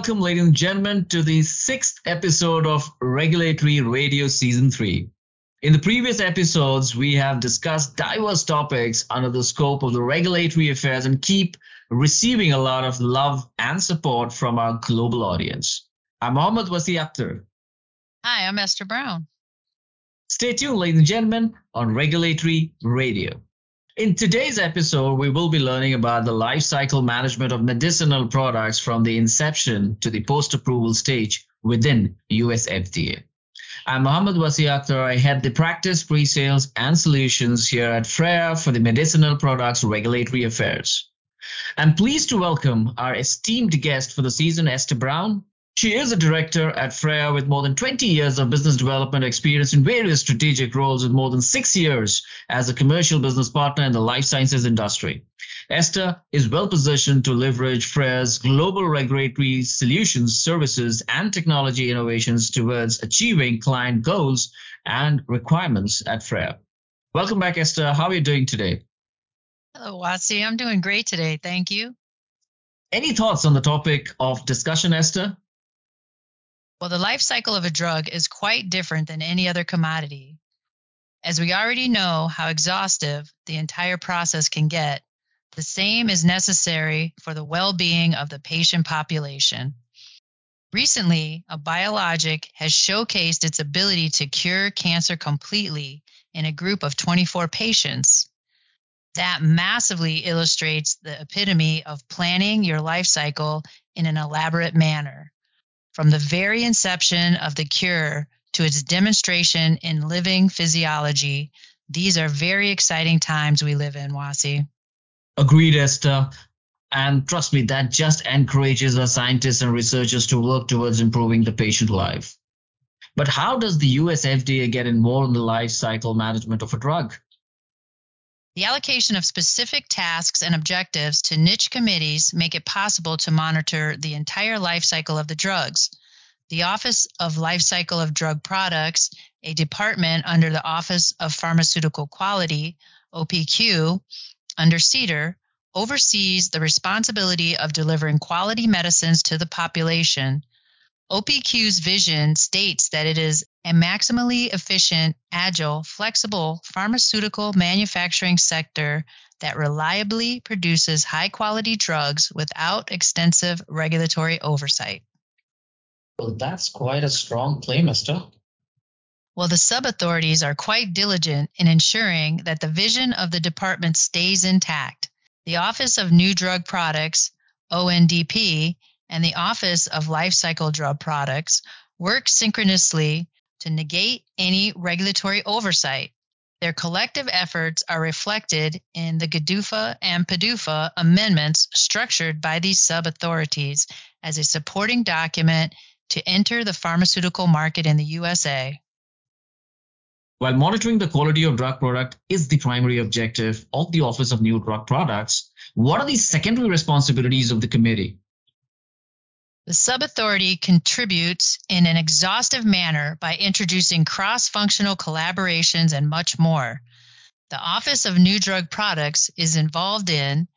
Welcome, ladies and gentlemen, to the 6th episode of Regulatory Radio Season 3. In the previous episodes, we have discussed diverse topics under the scope of the regulatory affairs and keep receiving a lot of love and support from our global audience. I'm Mohamed Wasi Akhtar. Hi, I'm Esther Brown. Stay tuned, ladies and gentlemen, on Regulatory Radio. In today's episode, we will be learning about the life cycle management of medicinal products from the inception to the post-approval stage within US FDA. I'm Mohamed Wasi Akhtar. I head the practice, pre-sales, and solutions here at Freya for the Medicinal Products Regulatory Affairs. I'm pleased to welcome our esteemed guest for the season, Esther Brown. She is a director at Freya with more than 20 years of business development experience in various strategic roles with more than 6 years as a commercial business partner in the life sciences industry. Esther is well positioned to leverage Freya's global regulatory solutions, services, and technology innovations towards achieving client goals and requirements at Freya. Welcome back, Esther. How are you doing today? Hello, Wasi. I'm doing great today. Thank you. Any thoughts on the topic of discussion, Esther? Well, the life cycle of a drug is quite different than any other commodity. As we already know how exhaustive the entire process can get, the same is necessary for the well-being of the patient population. Recently, a biologic has showcased its ability to cure cancer completely in a group of 24 patients. That massively illustrates the epitome of planning your life cycle in an elaborate manner. From the very inception of the cure to its demonstration in living physiology, these are very exciting times we live in, Wasi. Agreed, Esther. And trust me, that just encourages our scientists and researchers to work towards improving the patient life. But how does the US FDA get involved in the life cycle management of a drug? The allocation of specific tasks and objectives to niche committees make it possible to monitor the entire life cycle of the drugs. The Office of Life Cycle of Drug Products, a department under the Office of Pharmaceutical Quality, OPQ, under CDER, oversees the responsibility of delivering quality medicines to the population. OPQ's vision states that it is a maximally efficient, agile, flexible pharmaceutical manufacturing sector that reliably produces high-quality drugs without extensive regulatory oversight. Well, that's quite a strong claim, Esther. Well, the sub-authorities are quite diligent in ensuring that the vision of the department stays intact. The Office of New Drug Products, ONDP, and the Office of Life Cycle Drug Products work synchronously to negate any regulatory oversight. Their collective efforts are reflected in the GDUFA and PDUFA amendments structured by these sub-authorities as a supporting document to enter the pharmaceutical market in the USA. While monitoring the quality of drug product is the primary objective of the Office of New Drug Products, what are the secondary responsibilities of the committee? The sub-authority contributes in an exhaustive manner by introducing cross-functional collaborations and much more. The Office of New Drug Products is involved in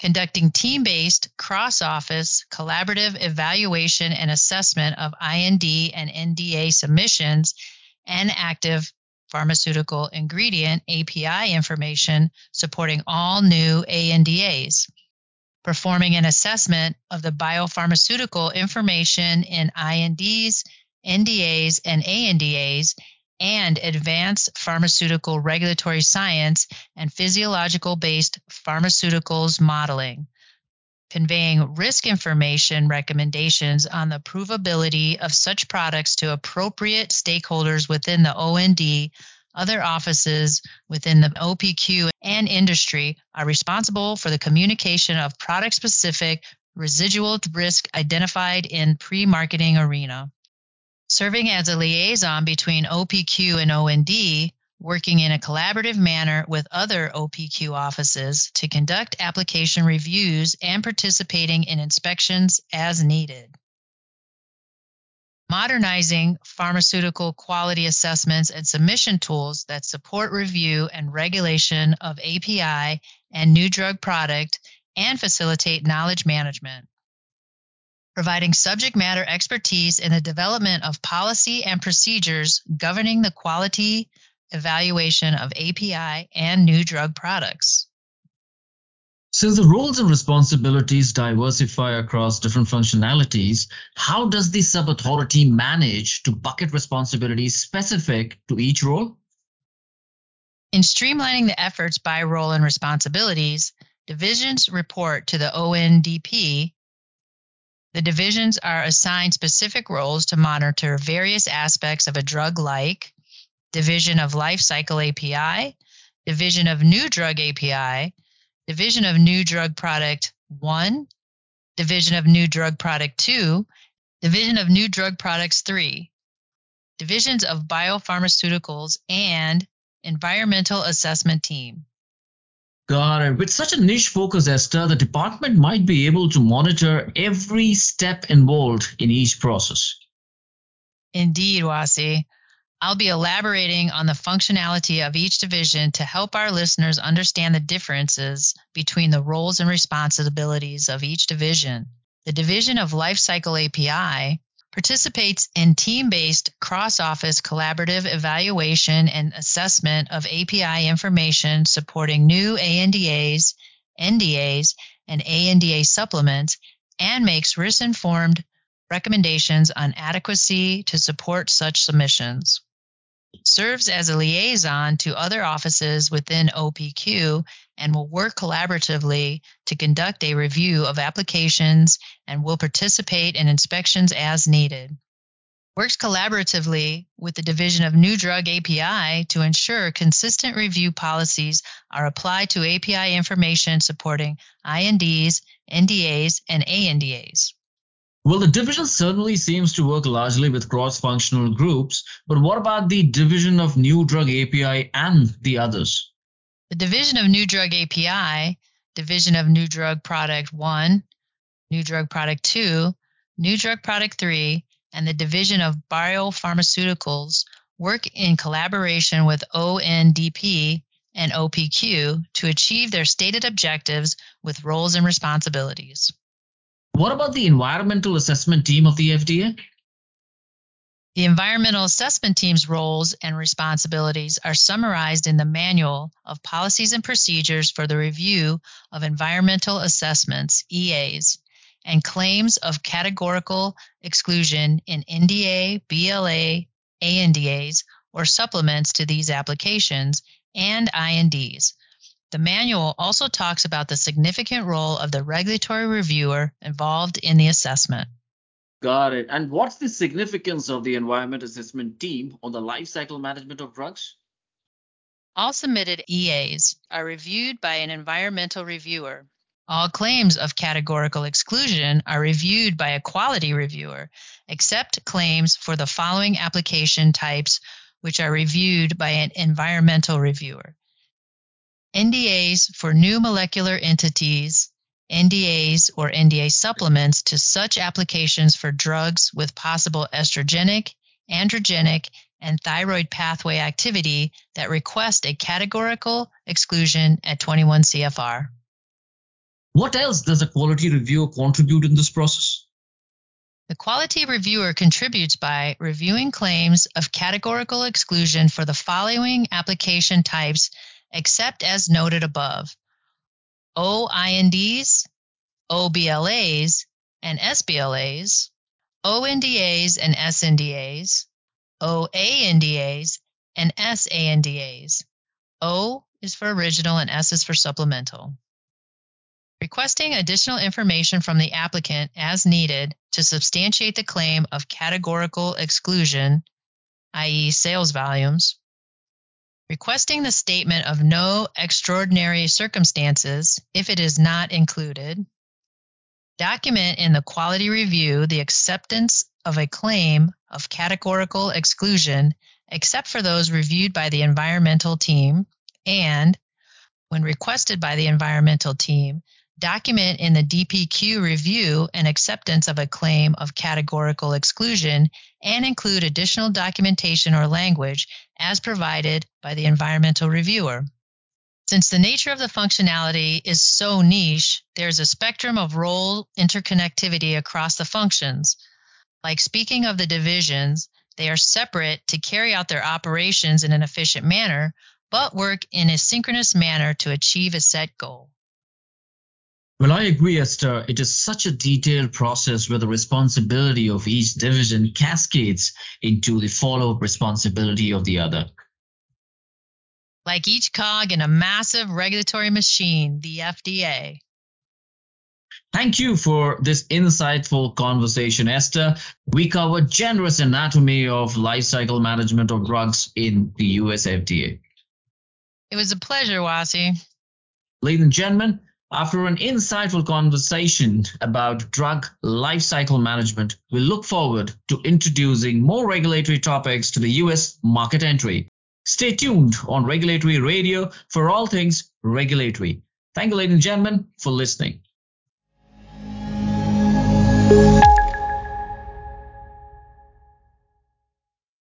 conducting team-based, cross-office, collaborative evaluation and assessment of IND and NDA submissions and active pharmaceutical ingredient API information supporting all new ANDAs. Performing an assessment of the biopharmaceutical information in INDs, NDAs, and ANDAs, and advanced pharmaceutical regulatory science and physiological-based pharmaceuticals modeling, conveying risk information recommendations on the provability of such products to appropriate stakeholders within the OND. Other offices within the OPQ and industry are responsible for the communication of product-specific residual risk identified in pre-marketing arena. Serving as a liaison between OPQ and OND, working in a collaborative manner with other OPQ offices to conduct application reviews and participating in inspections as needed. Modernizing pharmaceutical quality assessments and submission tools that support review and regulation of API and new drug product and facilitate knowledge management. providing subject matter expertise in the development of policy and procedures governing the quality evaluation of API and new drug products. Since the roles and responsibilities diversify across different functionalities, how does the sub-authority manage to bucket responsibilities specific to each role? In streamlining the efforts by role and responsibilities, divisions report to the ONDP. The divisions are assigned specific roles to monitor various aspects of a drug like Division of Life Cycle API, Division of New Drug API, Division of New Drug Product 1, Division of New Drug Product 2, Division of New Drug Products 3, Divisions of Biopharmaceuticals, and Environmental Assessment Team. Got it. With such a niche focus, Esther, the department might be able to monitor every step involved in each process. Indeed, Wasi. I'll be elaborating on the functionality of each division to help our listeners understand the differences between the roles and responsibilities of each division. The Division of Lifecycle API participates in team-based cross-office collaborative evaluation and assessment of API information supporting new ANDAs, NDAs, and ANDA supplements, and makes risk-informed recommendations on adequacy to support such submissions. Serves as a liaison to other offices within OPQ and will work collaboratively to conduct a review of applications and will participate in inspections as needed. Works collaboratively with the Division of New Drug API to ensure consistent review policies are applied to API information supporting INDs, NDAs, and ANDAs. Well, the division certainly seems to work largely with cross-functional groups, but what about the Division of New Drug API and the others? The Division of New Drug API, Division of New Drug Product 1, New Drug Product 2, New Drug Product 3, and the Division of Biopharmaceuticals work in collaboration with ONDP and OPQ to achieve their stated objectives with roles and responsibilities. What about the Environmental Assessment Team of the FDA? The Environmental Assessment Team's roles and responsibilities are summarized in the Manual of Policies and Procedures for the Review of Environmental Assessments, EAs, and Claims of Categorical Exclusion in NDA, BLA, ANDAs, or supplements to these applications, and INDs. The manual also talks about the significant role of the regulatory reviewer involved in the assessment. Got it. And what's the significance of the Environment Assessment Team on the lifecycle management of drugs? All submitted EAs are reviewed by an environmental reviewer. All claims of categorical exclusion are reviewed by a quality reviewer, except claims for the following application types, which are reviewed by an environmental reviewer. NDAs for new molecular entities, NDAs or NDA supplements to such applications for drugs with possible estrogenic, androgenic, and thyroid pathway activity that request a categorical exclusion at 21 CFR. What else does a quality reviewer contribute in this process? The quality reviewer contributes by reviewing claims of categorical exclusion for the following application types, except as noted above: OINDs, OBLAs and SBLAs, ONDAs and SNDAs, OANDAs and SANDAs. O is for original and S is for supplemental. Requesting additional information from the applicant as needed to substantiate the claim of categorical exclusion, i.e. sales volumes. Requesting the statement of no extraordinary circumstances if it is not included. Document in the quality review the acceptance of a claim of categorical exclusion, except for those reviewed by the environmental team. And when requested by the environmental team, document in the DPQ review an acceptance of a claim of categorical exclusion and include additional documentation or language as provided by the environmental reviewer. Since the nature of the functionality is so niche, there's a spectrum of role interconnectivity across the functions. Like speaking of the divisions, they are separate to carry out their operations in an efficient manner, but work in a synchronous manner to achieve a set goal. Well, I agree, Esther. It is such a detailed process where the responsibility of each division cascades into the follow-up responsibility of the other. Like each cog in a massive regulatory machine, the FDA. Thank you for this insightful conversation, Esther. We covered generous anatomy of life cycle management of drugs in the US FDA. It was a pleasure, Wasi. Ladies and gentlemen, after an insightful conversation about drug lifecycle management, we look forward to introducing more regulatory topics to the US market entry. Stay tuned on Regulatory Radio for all things regulatory. Thank you, ladies and gentlemen, for listening.